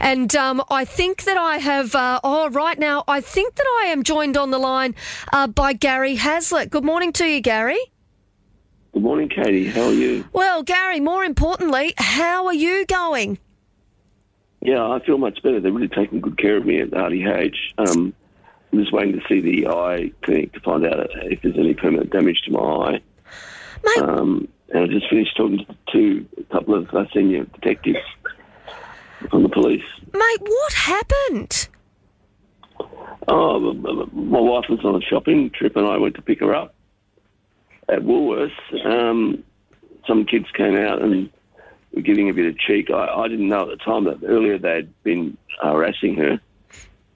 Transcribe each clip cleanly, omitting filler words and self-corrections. And I think that I have, right now, I think that I am joined on the line by Gary Haslett. Good morning to you, Gary. Good morning, Katie. How are you? Well, Gary, more importantly, how are you going? Yeah, I feel much better. They're really taking good care of me at RDH. I'm just waiting to see the eye clinic to find out if there's any permanent damage to my eye. Mate. And I just finished talking to a couple of senior detectives from the police. Mate, what happened? Oh, my wife was on a shopping trip and I went to pick her up at Woolworths. Some kids came out and were giving a bit of cheek. I didn't know at the time that earlier they'd been harassing her.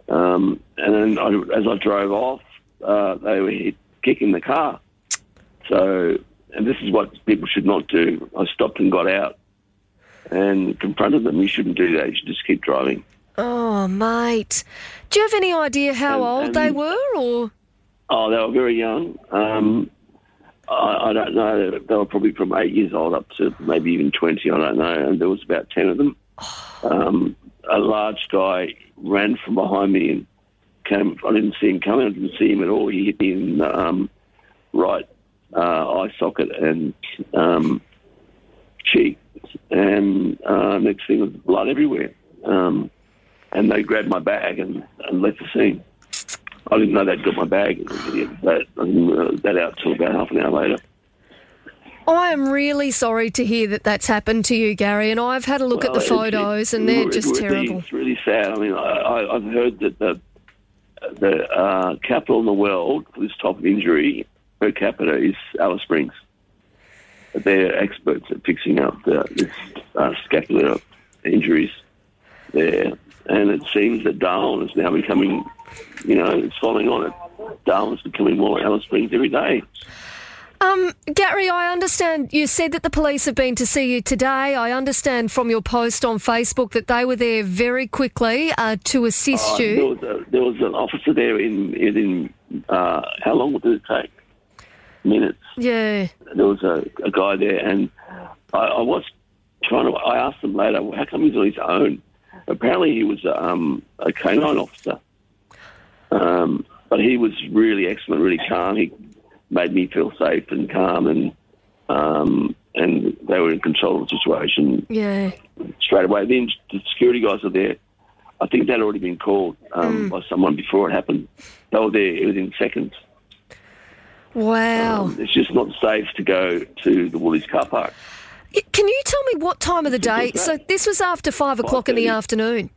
And then as I drove off, they were kicking the car. So, and this is what people should not do. I stopped and got out and confronted them. You shouldn't do that. You should just keep driving. Oh, mate. Do you have any idea how old they were? Or oh, they were very young. I don't know. They were probably from 8 years old up to maybe even 20. I don't know. And there was about 10 of them. A large guy ran from behind me and came. I didn't see him coming. I didn't see him at all. He hit me in the right eye socket and cheek. And next thing was blood everywhere. And they grabbed my bag and left the scene. I didn't know they'd got my bag. I didn't let that out till about half an hour later. I am really sorry to hear that that's happened to you, Gary, and I've had a look at the photos and they're just terrible. It's really sad. I mean, I've heard that the capital in the world for this type of injury per capita is Alice Springs. They're experts at fixing up scapular injuries there. And it seems that Darwin is now becoming, it's following on it. Darwin's becoming more Alice Springs every day. Gary, I understand you said that the police have been to see you today. I understand from your post on Facebook that they were there very quickly to assist you. There was an officer there in how long did it take? Minutes. Yeah. There was a guy there, and I was I asked him later, how come he's on his own? Apparently he was a canine officer. But he was really excellent, really calm. He made me feel safe and calm, and they were in control of the situation. Yeah. Straight away. Then the security guys were there. I think they'd already been called by someone before it happened. They were there within seconds. Wow. It's just not safe to go to the Woolies car park. Can you tell me what time of the day? So this was after 5 o'clock in the afternoon.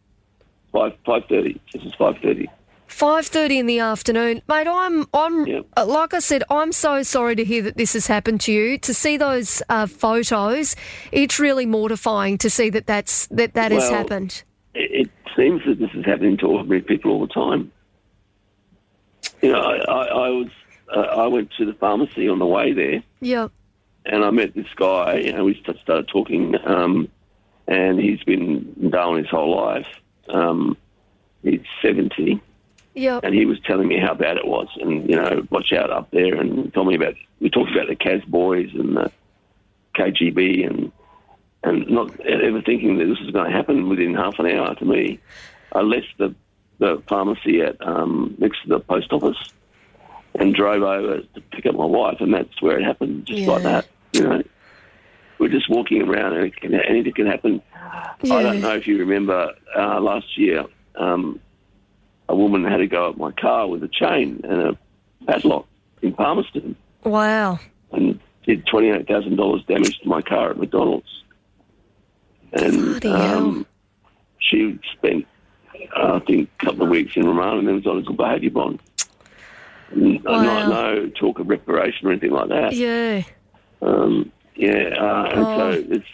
5:30. This is 5:30. 5:30 in the afternoon. Mate, like I said, I'm so sorry to hear that this has happened to you. To see those photos, it's really mortifying to see that has happened. It seems that this is happening to ordinary people all the time. I went to the pharmacy on the way there. Yeah. And I met this guy and we started talking and he's been in Darwin his whole life. He's 70. Yep. And he was telling me how bad it was and, watch out up there, and told me we talked about the Casboys and the KGB and not ever thinking that this was going to happen within half an hour to me. I left the pharmacy at next to the post office and drove over to pick up my wife, and that's where it happened, just like that, We're just walking around and anything can happen. Yeah. I don't know if you remember last year, a woman had to go at my car with a chain and a padlock in Palmerston. Wow. And did $28,000 damage to my car at McDonald's. And she spent, I think, a couple of weeks in remand and then was on a good behaviour bond. Wow. No talk of reparation or anything like that. Yeah. And so it's...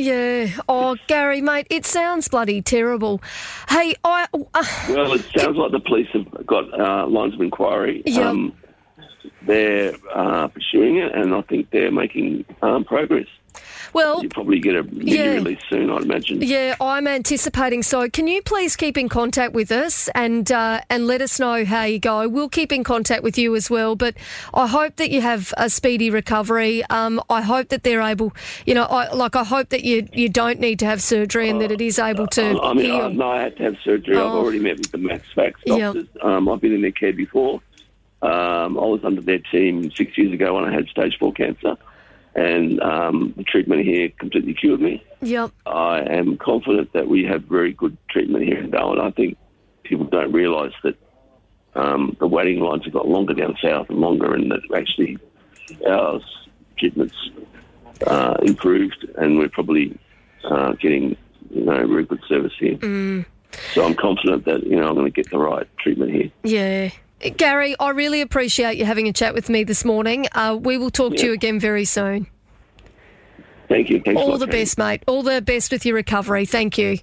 Yeah. Oh, Gary, mate, it sounds bloody terrible. Hey, well, it sounds like the police have got lines of inquiry. Yep. They're pursuing it, and I think they're making progress. Well, you'll probably get a media release soon, I'd imagine. Yeah, I'm anticipating. So can you please keep in contact with us and let us know how you go? We'll keep in contact with you as well, but I hope that you have a speedy recovery. I hope that they're able, you know, I hope that you don't need to have surgery and that it is able to... I mean, I had to have surgery. I've already met with the MaxVax doctors. Yep. I've been in their care before. I was under their team 6 years ago when I had stage 4 cancer, and the treatment here completely cured me. Yep. I am confident that we have very good treatment here in Darwin. I think people don't realise that the waiting lines have got longer down south and longer, and that actually our treatment's improved, and we're probably getting, you know, very good service here. Mm. So I'm confident that, you know, I'm going to get the right treatment here. Yeah. Gary, I really appreciate you having a chat with me this morning. We will talk to you again very soon. Thank you. Thanks all the best, mate. All the best with your recovery. Thank you.